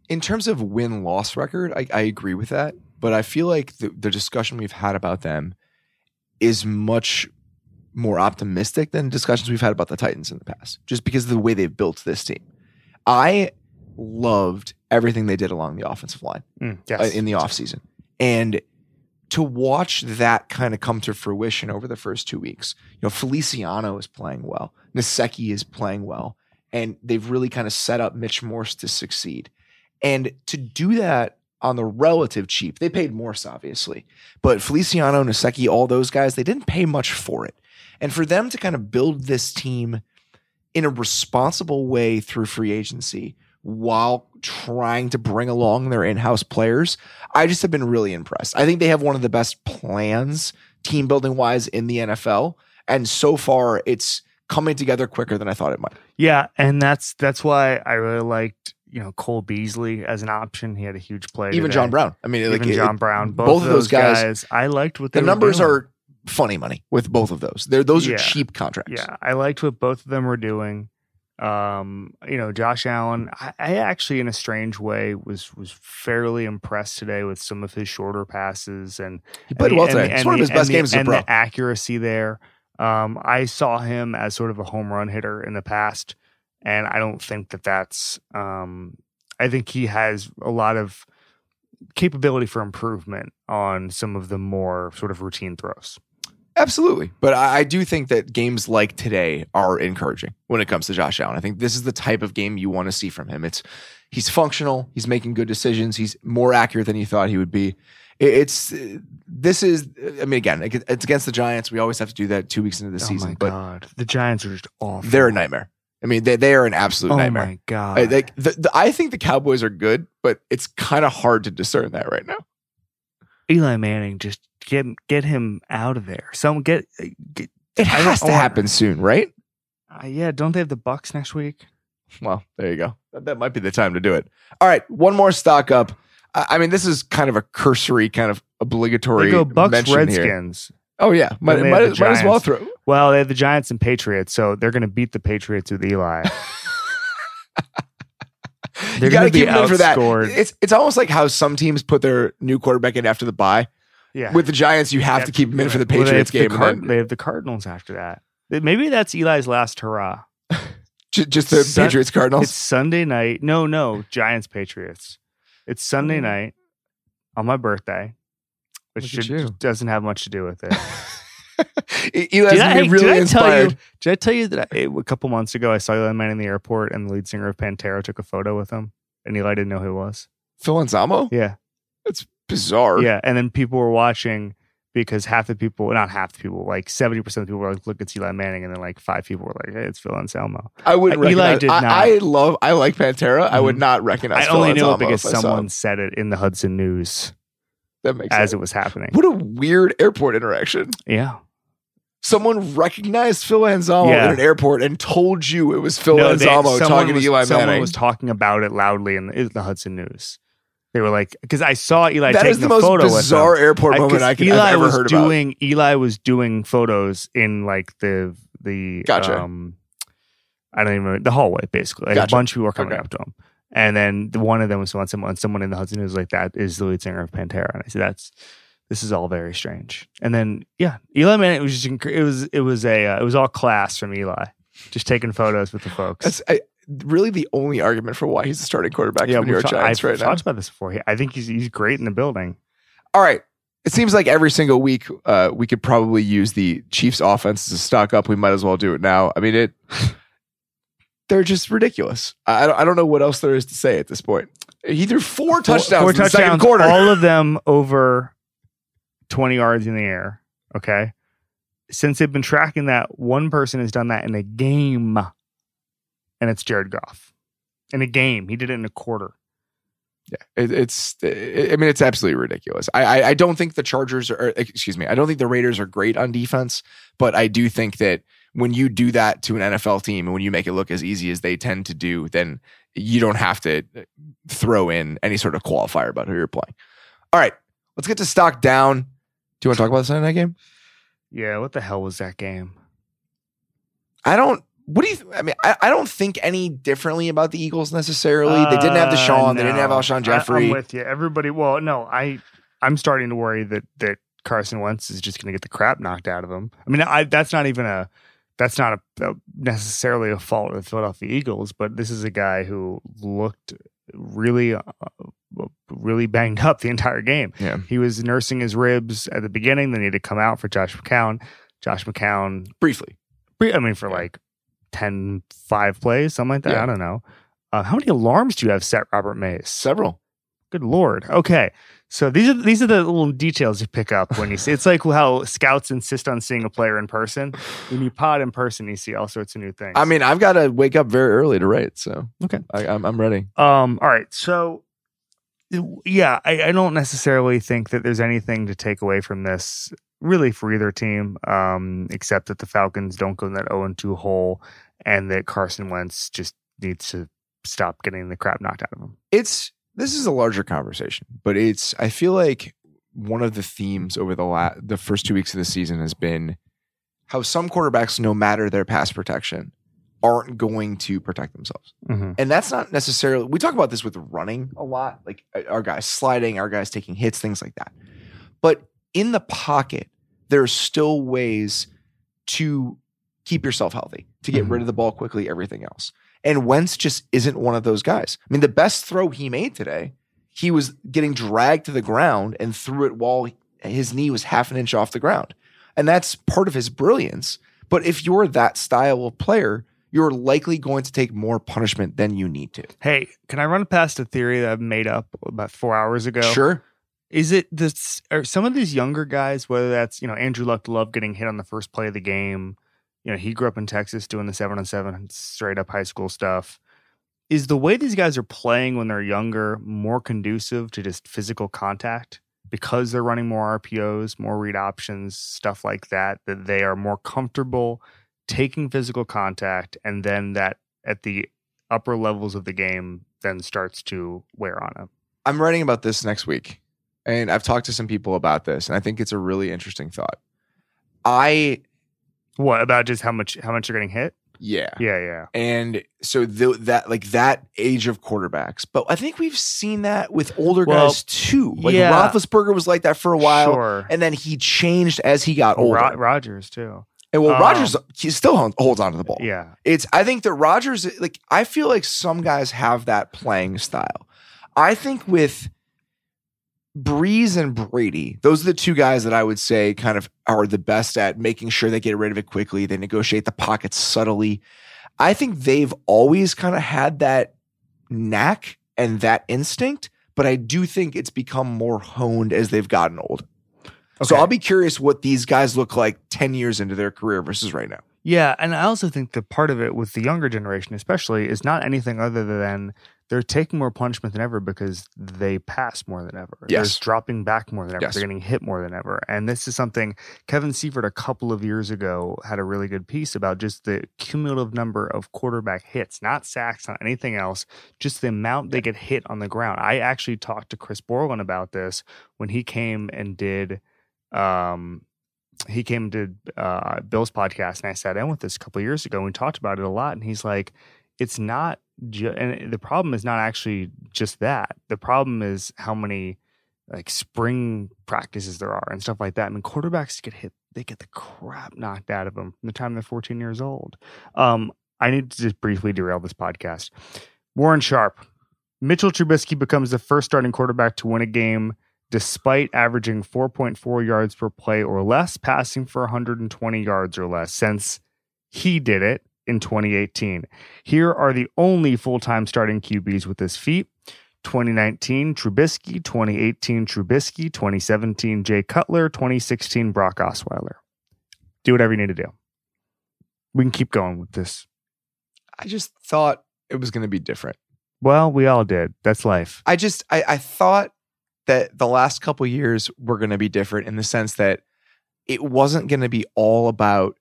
In terms of win-loss record, I agree with that, but I feel like the discussion we've had about them is much more optimistic than discussions we've had about the Titans in the past, just because of the way they've built this team. I loved everything they did along the offensive line in the offseason. And to watch that kind of come to fruition over the first 2 weeks, you know, Feliciano is playing well. Nasecki is playing well. And they've really kind of set up Mitch Morse to succeed. And to do that on the relative cheap, they paid Morse, obviously. But Feliciano, Nasecki, all those guys, they didn't pay much for it. And for them to kind of build this team in a responsible way through free agency while trying to bring along their in-house players, I just have been really impressed. I think they have one of the best plans, team building wise, in the NFL. And so far, it's coming together quicker than I thought it might. Yeah, and that's why I really liked, you know, Cole Beasley as an option. He had a huge play. Even today. John Brown. I mean, even like, John Brown. Both of those guys, I liked what they were doing. The numbers are funny money with both of those. Those are cheap contracts. Yeah, I liked what both of them were doing. You know, Josh Allen, I actually, in a strange way, was fairly impressed today with some of his shorter passes. And he played well today. It's one of his best games as a pro. And the accuracy there. I saw him as sort of a home run hitter in the past, and I don't think that's I think he has a lot of capability for improvement on some of the more sort of routine throws. Absolutely. But I do think that games like today are encouraging when it comes to Josh Allen. I think this is the type of game you want to see from him. He's functional. He's making good decisions. He's more accurate than you thought he would be. I mean, again, it's against the Giants. We always have to do that 2 weeks into the season. But God. The Giants are just awful. They're a nightmare. I mean, they are an absolute nightmare. Oh my God. I think the Cowboys are good, but it's kind of hard to discern that right now. Eli Manning, just get him out of there. It has to happen soon, right? Yeah, don't they have the Bucs next week? Well, there you go. That might be the time to do it. All right, one more stock up. I mean, this is kind of a cursory, kind of obligatory mention here. They go Bucs, Redskins. Here. Oh, yeah. Might as well throw. Well, they have the Giants and Patriots, so they're going to beat the Patriots with Eli. You got to keep them in for that. It's almost like how some teams put their new quarterback in after the bye. Yeah. With the Giants, you have to keep them in for the Patriots game. They have the Cardinals after that. Maybe that's Eli's last hurrah. Just the Patriots Cardinals? It's Sunday night. No, Giants Patriots. It's Sunday night on my birthday, which doesn't have much to do with it. Did I tell you that a couple months ago I saw Eli Manning in the airport and the lead singer of Pantera took a photo with him and Eli didn't know who he was? Phil Anselmo? Yeah. That's bizarre. Yeah. And then people were watching because like 70% of the people were like, look, it's Eli Manning. And then like 5 people were like, hey, it's Phil Anselmo. I wouldn't recognize. I like Pantera. Mm-hmm. I would not recognize Phil Anselmo. I only knew it because someone said it in the Hudson News. That makes sense. As it was happening. What a weird airport interaction. Yeah. Someone recognized Phil Anselmo in an airport and told you it was Phil Anselmo talking to Eli Manning. Someone was talking about it loudly in the Hudson News. They were like, because I saw Eli taking a photo with him. That is the most bizarre airport moment I've ever heard about. Eli was doing photos in like the gotcha. I don't even remember, the hallway, basically. Like gotcha. A bunch of people were coming up to him. And then one of them was someone in the Hudson News like, that is the lead singer of Pantera. And I said, this is all very strange. And then, Eli Manning, it was all class from Eli, just taking photos with the folks. That's really the only argument for why he's the starting quarterback for the New York Giants right now. I've talked about this before. I think he's great in the building. All right. It seems like every single week we could probably use the Chiefs offense to stock up. We might as well do it now. I mean, they're just ridiculous. I don't know what else there is to say at this point. He threw four touchdowns in the second quarter. All of them over 20 yards in the air. Okay. Since they've been tracking that, one person has done that in a game. And it's Jared Goff. In a game. He did it in a quarter. Yeah. It's absolutely ridiculous. I don't think the I don't think the Raiders are great on defense, but I do think that when you do that to an NFL team and when you make it look as easy as they tend to do, then you don't have to throw in any sort of qualifier about who you're playing. All right, let's get to stock down. Do you want to talk about the Sunday night game? Yeah, what the hell was that game? I don't think any differently about the Eagles necessarily. They didn't have Deshaun. No. They didn't have Alshon Jeffrey. I'm with you. Everybody. Well, no, I'm starting to worry that Carson Wentz is just going to get the crap knocked out of him. I mean, that's not necessarily a fault of the Philadelphia Eagles, but this is a guy who looked really, really banged up the entire game. Yeah. He was nursing his ribs at the beginning. Then he had to come out for Josh McCown. Josh McCown. Briefly. For like 10, 5 plays, something like that. Yeah. I don't know. How many alarms do you have set, Robert Mays? Several. Good Lord. Okay. So these are the little details you pick up when you see. It's like how scouts insist on seeing a player in person. When you pod in person, you see all sorts of new things. I mean, I've got to wake up very early to write, so okay, I'm ready. All right. So, yeah, I don't necessarily think that there's anything to take away from this, really, for either team, except that the Falcons don't go in that 0-2 hole, and that Carson Wentz just needs to stop getting the crap knocked out of him. This is a larger conversation, but I feel like one of the themes over the first 2 weeks of the season has been how some quarterbacks, no matter their pass protection, aren't going to protect themselves. Mm-hmm. And that's not necessarily, we talk about this with running a lot, like our guys sliding, our guys taking hits, things like that. But in the pocket, there are still ways to keep yourself healthy, to get rid of the ball quickly, everything else. And Wentz just isn't one of those guys. I mean, the best throw he made today, he was getting dragged to the ground and threw it while his knee was half an inch off the ground. And that's part of his brilliance. But if you're that style of player, you're likely going to take more punishment than you need to. Hey, can I run past a theory that I've made up about 4 hours ago? Sure. Is it this? Are some of these younger guys, whether that's, Andrew Luck loved getting hit on the first play of the game, he grew up in Texas doing the 7-on-7 straight up high school stuff. Is the way these guys are playing when they're younger more conducive to just physical contact because they're running more RPOs, more read options, stuff like that, that they are more comfortable taking physical contact, and then that at the upper levels of the game then starts to wear on them? I'm writing about this next week, and I've talked to some people about this, and I think it's a really interesting thought. What about just how much you're getting hit? Yeah. And so that age of quarterbacks, but I think we've seen that with older guys too. Like Roethlisberger was like that for a while, sure, and then he changed as he got older. Rodgers too, and Rodgers he still holds on to the ball. Yeah, I think that Rodgers, like, I feel like some guys have that playing style. I think with Brees and Brady, those are the two guys that I would say kind of are the best at making sure they get rid of it quickly. They negotiate the pocket subtly. I think they've always kind of had that knack and that instinct, but I do think it's become more honed as they've gotten old. Okay. So I'll be curious what these guys look like 10 years into their career versus right now. Yeah, and I also think that part of it with the younger generation especially is not anything other than they're taking more punishment than ever because they pass more than ever. Yes. They're dropping back more than ever. Yes. They're getting hit more than ever. And this is something Kevin Seifert a couple of years ago had a really good piece about, just the cumulative number of quarterback hits, not sacks, not anything else, just the amount they get hit on the ground. I actually talked to Chris Borland about this when he came and did Bill's podcast, and I sat in with this a couple of years ago, and we talked about it a lot, and he's like, it's not, and the problem is not actually just that. The problem is how many like spring practices there are and stuff like that. I mean, quarterbacks get hit; they get the crap knocked out of them from the time they're 14 years old. I need to just briefly derail this podcast. Warren Sharp, Mitchell Trubisky becomes the first starting quarterback to win a game despite averaging 4.4 yards per play or less, passing for 120 yards or less since he did it in 2018. Here are the only full-time starting QBs with this feat. 2019, Trubisky. 2018, Trubisky. 2017, Jay Cutler. 2016, Brock Osweiler. Do whatever you need to do. We can keep going with this. I just thought it was going to be different. Well, we all did. That's life. I thought that the last couple years were going to be different in the sense that it wasn't going to be all about,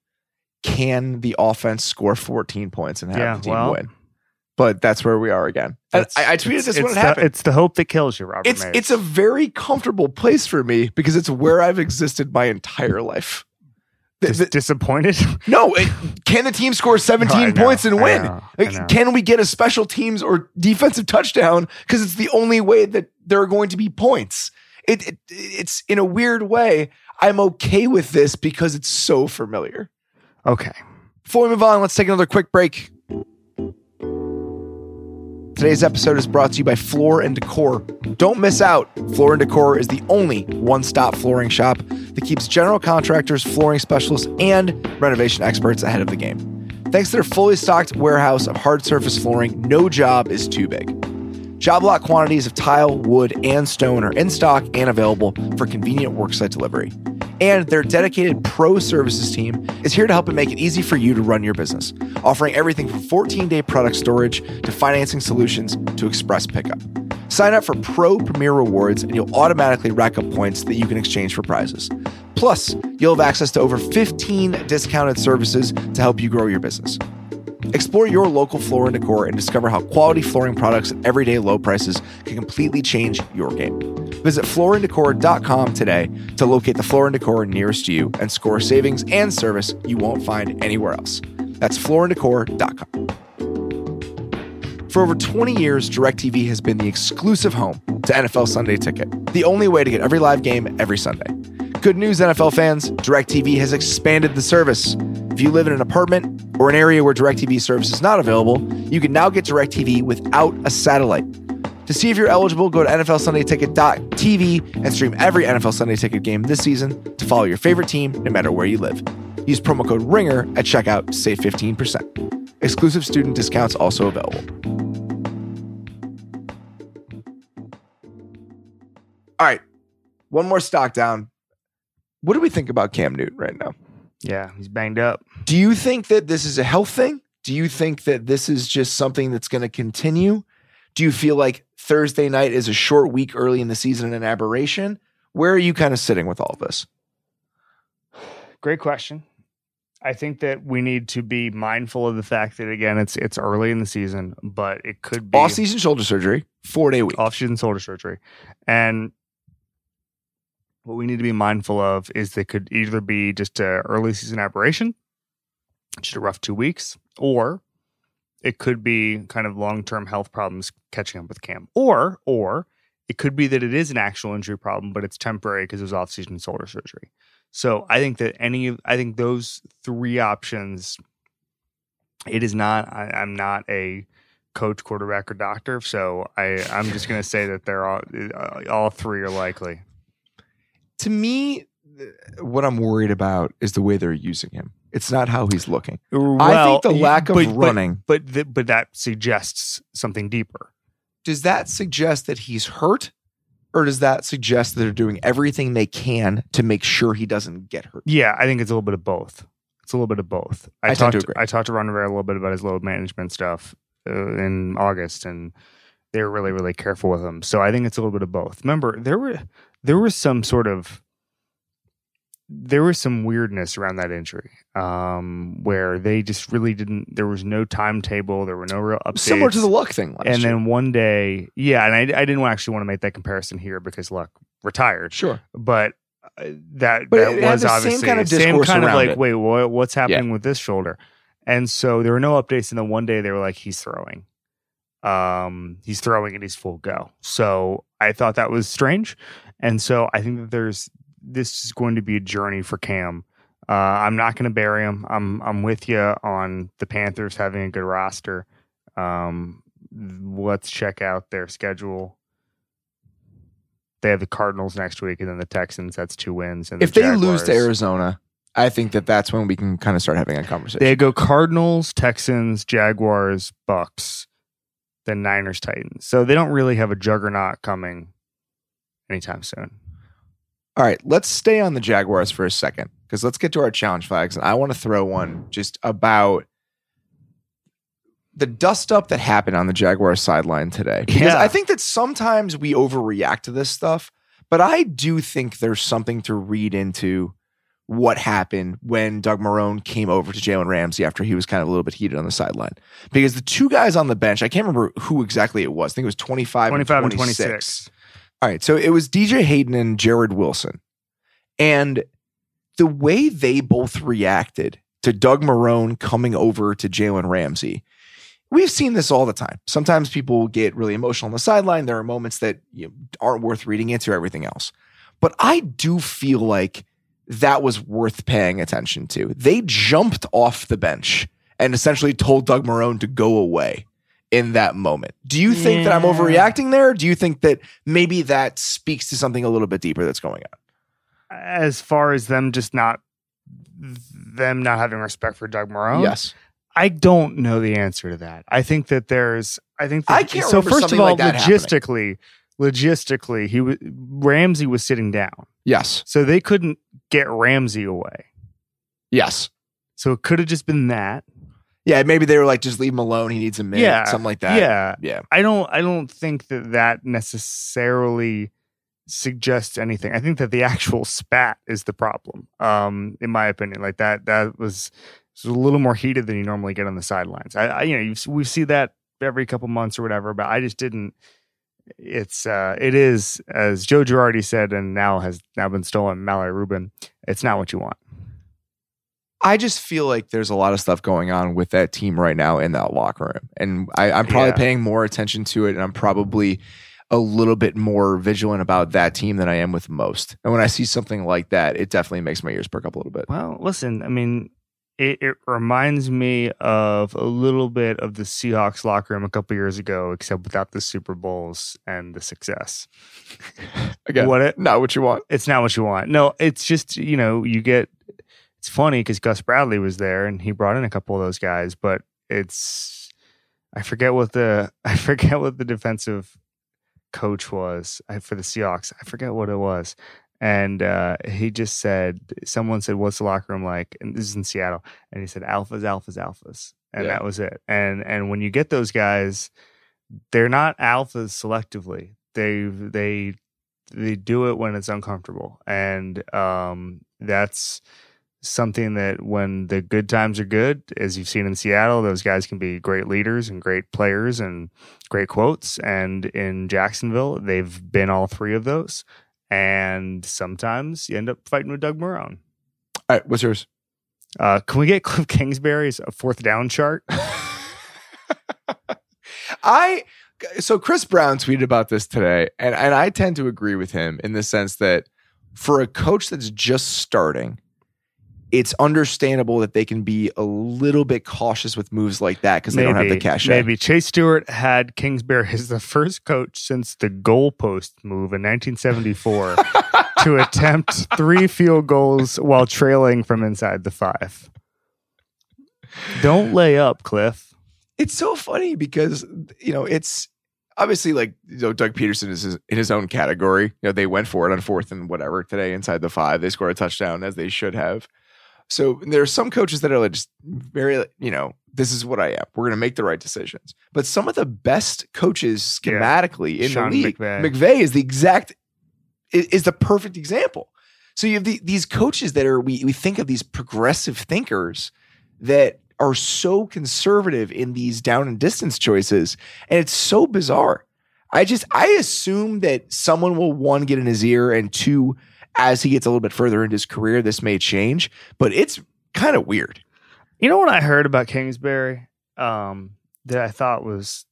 can the offense score 14 points and have the team win? But that's where we are again. I tweeted this when it happened. It's the hope that kills you, Robert Mays. It's a very comfortable place for me because it's where I've existed my entire life. Disappointed? No. Can the team score 17 points and win? Can we get a special teams or defensive touchdown? Because it's the only way that there are going to be points. It's in a weird way, I'm okay with this because it's so familiar. Okay. Before we move on, let's take another quick break. Today's episode is brought to you by Floor & Decor. Don't miss out. Floor & Decor is the only one-stop flooring shop that keeps general contractors, flooring specialists, and renovation experts ahead of the game. Thanks to their fully stocked warehouse of hard surface flooring, no job is too big. Job lot quantities of tile, wood, and stone are in stock and available for convenient worksite delivery. And their dedicated pro services team is here to help and make it easy for you to run your business, offering everything from 14-day product storage to financing solutions to express pickup. Sign up for Pro Premier Rewards and you'll automatically rack up points that you can exchange for prizes. Plus, you'll have access to over 15 discounted services to help you grow your business. Explore your local Floor & Decor and discover how quality flooring products at everyday low prices can completely change your game. Visit flooranddecor.com today to locate the Floor & Decor nearest you and score savings and service you won't find anywhere else. That's flooranddecor.com. For over 20 years, DirecTV has been the exclusive home to NFL Sunday Ticket, the only way to get every live game every Sunday. Good news, NFL fans, DirecTV has expanded the service. If you live in an apartment or an area where DirecTV service is not available, you can now get DirecTV without a satellite. To see if you're eligible, go to NFLSundayTicket.tv and stream every NFL Sunday Ticket game this season to follow your favorite team no matter where you live. Use promo code RINGER at checkout to save 15%. Exclusive student discounts also available. All right, one more stock down. What do we think about Cam Newton right now? Yeah, he's banged up. Do you think that this is a health thing? Do you think that this is just something that's going to continue? Do you feel like Thursday night is a short week early in the season and an aberration? Where are you kind of sitting with all of this? Great question. I think that we need to be mindful of the fact that, again, it's early in the season, but it could be off-season shoulder surgery, 4-day week. Off-season shoulder surgery. And what we need to be mindful of is they could either be just an early season aberration, just a rough 2 weeks, or it could be kind of long-term health problems catching up with Cam. Or it could be that it is an actual injury problem, but it's temporary because it was off-season shoulder surgery. So I think that I think those three options, it is not, I'm not a coach, quarterback, or doctor. So I'm just going to say that they're all three are likely. To me, what I'm worried about is the way they're using him. It's not how he's looking. Well, I think the lack of running. But that suggests something deeper. Does that suggest that he's hurt? Or does that suggest that they're doing everything they can to make sure he doesn't get hurt? Yeah, I think it's a little bit of both. I talked to Ron Rivera a little bit about his load management stuff in August, and they were really, really careful with him. So I think it's a little bit of both. Remember, there was some weirdness around that injury where they just really didn't. There was no timetable. There were no real updates. Similar to the Luck thing last year. And then one day, yeah, and I didn't actually want to make that comparison here because Luck retired. Sure, but that was obviously the same kind of discourse around it. Wait, what's happening with this shoulder? And so there were no updates. And then one day they were like, he's throwing. He's throwing and he's full go. So I thought that was strange. And so I think that this is going to be a journey for Cam. I'm not going to bury him. I'm with you on the Panthers having a good roster. Let's check out their schedule. They have the Cardinals next week and then the Texans. That's 2 wins. And if they lose to Arizona, I think that's when we can kind of start having a conversation. They go Cardinals, Texans, Jaguars, Bucks, then Niners, Titans. So they don't really have a juggernaut coming anytime soon. All right, let's stay on the Jaguars for a second because let's get to our challenge flags. And I want to throw one just about the dust-up that happened on the Jaguars sideline today. Because I think that sometimes we overreact to this stuff, but I do think there's something to read into what happened when Doug Marrone came over to Jalen Ramsey after he was kind of a little bit heated on the sideline. Because the two guys on the bench, I can't remember who exactly it was. I think it was 25 and 26. All right, so it was DJ Hayden and Jared Wilson. And the way they both reacted to Doug Marrone coming over to Jalen Ramsey, we've seen this all the time. Sometimes people get really emotional on the sideline. There are moments that aren't worth reading into everything else. But I do feel like that was worth paying attention to. They jumped off the bench and essentially told Doug Marrone to go away. in that moment. Do you think that I'm overreacting there? Or do you think that maybe that speaks to something a little bit deeper that's going on? As far as them not having respect for Doug Marrone? Yes. I don't know the answer to that. I think that there's... I can't remember first of all, like that logistically, Ramsey was sitting down. Yes. So they couldn't get Ramsey away. Yes. So it could have just been that. Yeah, maybe they were like, just leave him alone. He needs a minute, something like that. Yeah. I don't think that necessarily suggests anything. I think that the actual spat is the problem, in my opinion. Like that was a little more heated than you normally get on the sidelines. We see that every couple months or whatever, but I just didn't. It is, as Joe Girardi said, and has now been stolen, Mallory Rubin. It's not what you want. I just feel like there's a lot of stuff going on with that team right now in that locker room. And I'm probably paying more attention to it, and I'm probably a little bit more vigilant about that team than I am with most. And when I see something like that, it definitely makes my ears perk up a little bit. Well, listen, I mean, it reminds me of a little bit of the Seahawks locker room a couple years ago, except without the Super Bowls and the success. Again, not what you want. It's not what you want. No, it's just, you get... It's funny because Gus Bradley was there and he brought in a couple of those guys, but I forget what the defensive coach was for the Seahawks. I forget what it was, and he just said, someone said, "What's the locker room like?" And this is in Seattle, and he said, "Alphas, alphas, alphas," and that was it. And when you get those guys, they're not alphas selectively. They do it when it's uncomfortable, and that's something that when the good times are good, as you've seen in Seattle, those guys can be great leaders and great players and great quotes. And in Jacksonville, they've been all three of those. And sometimes you end up fighting with Doug Marrone. All right, what's yours? Can we get Cliff Kingsbury's fourth down chart? So Chris Brown tweeted about this today, and I tend to agree with him in the sense that for a coach that's just starting, it's understandable that they can be a little bit cautious with moves like that because they don't have the cachet. Maybe Chase Stewart had Kingsbury as the first coach since the goalpost move in 1974 to attempt 3 field goals while trailing from inside the 5. Don't lay up, Cliff. It's so funny because, it's... Obviously, Doug Peterson is in his own category. They went for it on 4th and whatever today inside the 5. They scored a touchdown, as they should have. So there are some coaches that are like just very, this is what I am. We're going to make the right decisions. But some of the best coaches schematically in Sean the league, McVay is the perfect example. So you have these coaches that are, we think of these progressive thinkers that are so conservative in these down and distance choices. And it's so bizarre. I assume that someone will, 1, get in his ear, and 2, as he gets a little bit further into his career, this may change, but it's kind of weird. You know what I heard about Kingsbury that I thought was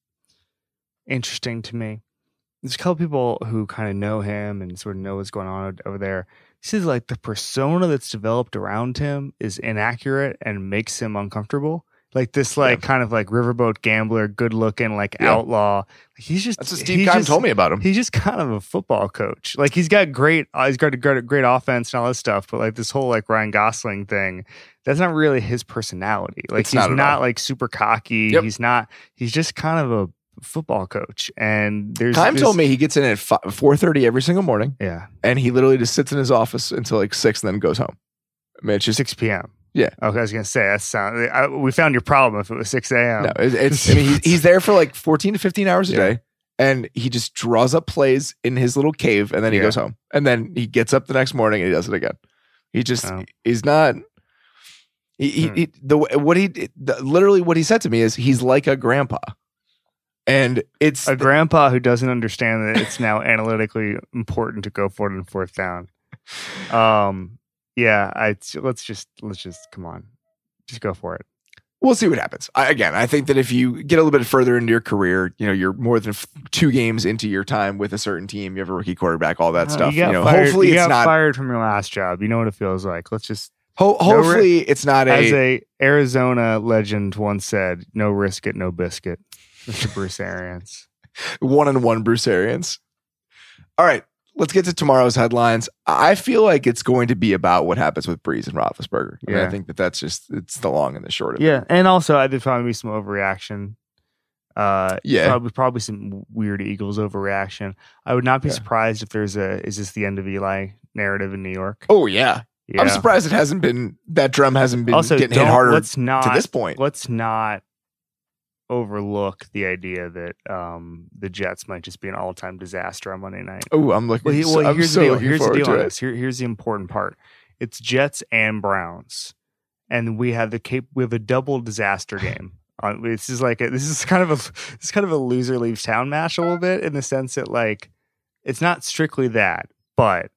interesting to me? There's a couple people who kind of know him and sort of know what's going on over there. He says, like, the persona that's developed around him is inaccurate and makes him uncomfortable. Like this, kind of like riverboat gambler, good looking, outlaw. That's what Steve Kahn told me about him. He's just kind of a football coach. Like he's got a great offense and all this stuff, but like this whole Ryan Gosling thing, that's not really his personality. Like he's not like super cocky. Yep. He's just kind of a football coach. And Kahn told me he gets in at 4:30 every single morning. Yeah, and he literally just sits in his office until 6 and then goes home. I mean, it's just 6 p.m. Yeah. Okay, I was gonna say that we found your problem if it was 6 a.m. No, he's there for 14 to 15 hours a day, and he just draws up plays in his little cave, and then he goes home, and then he gets up the next morning and he does it again. He just he's not. Literally what he said to me is he's like a grandpa, and it's a grandpa who doesn't understand that it's now analytically important to go for it on 4th down. Yeah, let's just come on, just go for it. We'll see what happens. I think that if you get a little bit further into your career, you're more than 2 games into your time with a certain team. You have a rookie quarterback, all that stuff. Hopefully it's not fired from your last job. You know what it feels like. Let's just hopefully it's not as a Arizona legend once said, "No risk it, no biscuit." Mr. Bruce Arians. One-on-one Bruce Arians. All right, let's get to tomorrow's headlines. I feel like it's going to be about what happens with Brees and Roethlisberger. Yeah. I mean, I think that's just, it's the long and the short of it. Yeah, and also I did probably be some overreaction. Probably some weird Eagles overreaction. I would not be surprised if there's is this the end of Eli narrative in New York? Oh, yeah. Yeah. I'm surprised it hasn't been, that drum hasn't been also, getting hit harder to this point. Let's not overlook the idea that the Jets might just be an all-time disaster on Monday night. Oh, I'm looking. Here's the deal. Here's the important part. It's Jets and Browns, and we have a double disaster game. This is kind of a loser leaves town match a little bit, in the sense that like it's not strictly that, but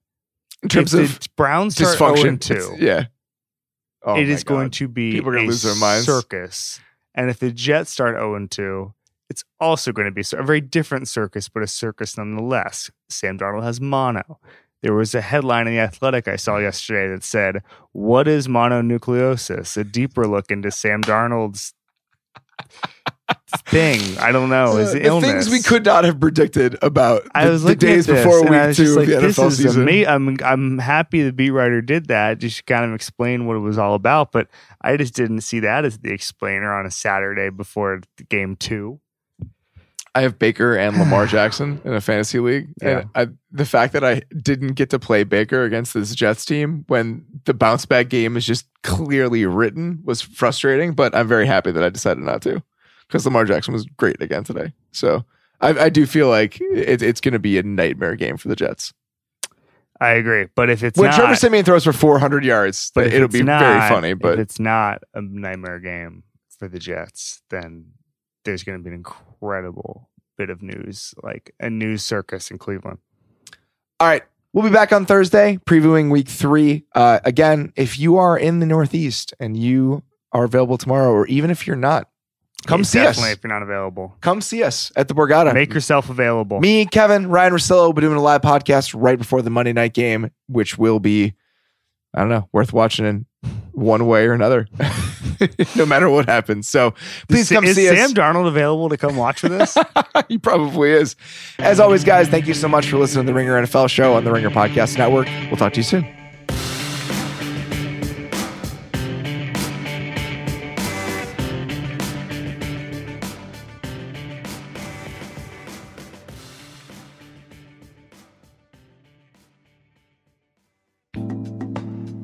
in terms of Browns dysfunction too. People are going to lose their minds. Circus. And if the Jets start 0-2, it's also going to be a very different circus, but a circus nonetheless. Sam Darnold has mono. There was a headline in The Athletic I saw yesterday that said, "What is mononucleosis?" A deeper look into Sam Darnold's thing. I don't know. Is it illness? Things we could not have predicted about the days before week 2 of the NFL season. I'm happy the beat writer did that, just kind of explain what it was all about, but I just didn't see that as the explainer on a Saturday before game 2. I have Baker and Lamar Jackson in a fantasy league. Yeah. And the fact that I didn't get to play Baker against this Jets team when the bounce back game is just clearly written was frustrating, but I'm very happy that I decided not to, because Lamar Jackson was great again today. So I do feel like it's going to be a nightmare game for the Jets. I agree. But if it's Trevor Siemian throws for 400 yards, it'll be very funny. But if it's not a nightmare game for the Jets, then there's going to be an incredible bit of news, like a news circus in Cleveland. All right. We'll be back on Thursday previewing week 3. Again, if you are in the Northeast and you are available tomorrow, or even if you're not, come see us. If you're not available. Come see us at the Borgata. Make yourself available. Me, Kevin, Ryan Russillo will be doing a live podcast right before the Monday night game, which will be, I don't know, worth watching in one way or another, no matter what happens. So please come see us. Is Sam Darnold available to come watch with us? He probably is. As always, guys, thank you so much for listening to the Ringer NFL Show on the Ringer Podcast Network. We'll talk to you soon.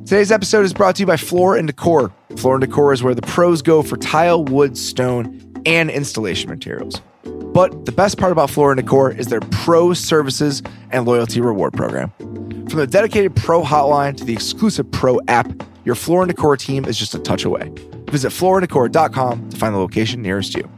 Today's episode is brought to you by Floor & Decor. Floor & Decor is where the pros go for tile, wood, stone, and installation materials. But the best part about Floor & Decor is their pro services and loyalty reward program. From the dedicated pro hotline to the exclusive pro app, your Floor & Decor team is just a touch away. Visit flooranddecor.com to find the location nearest you.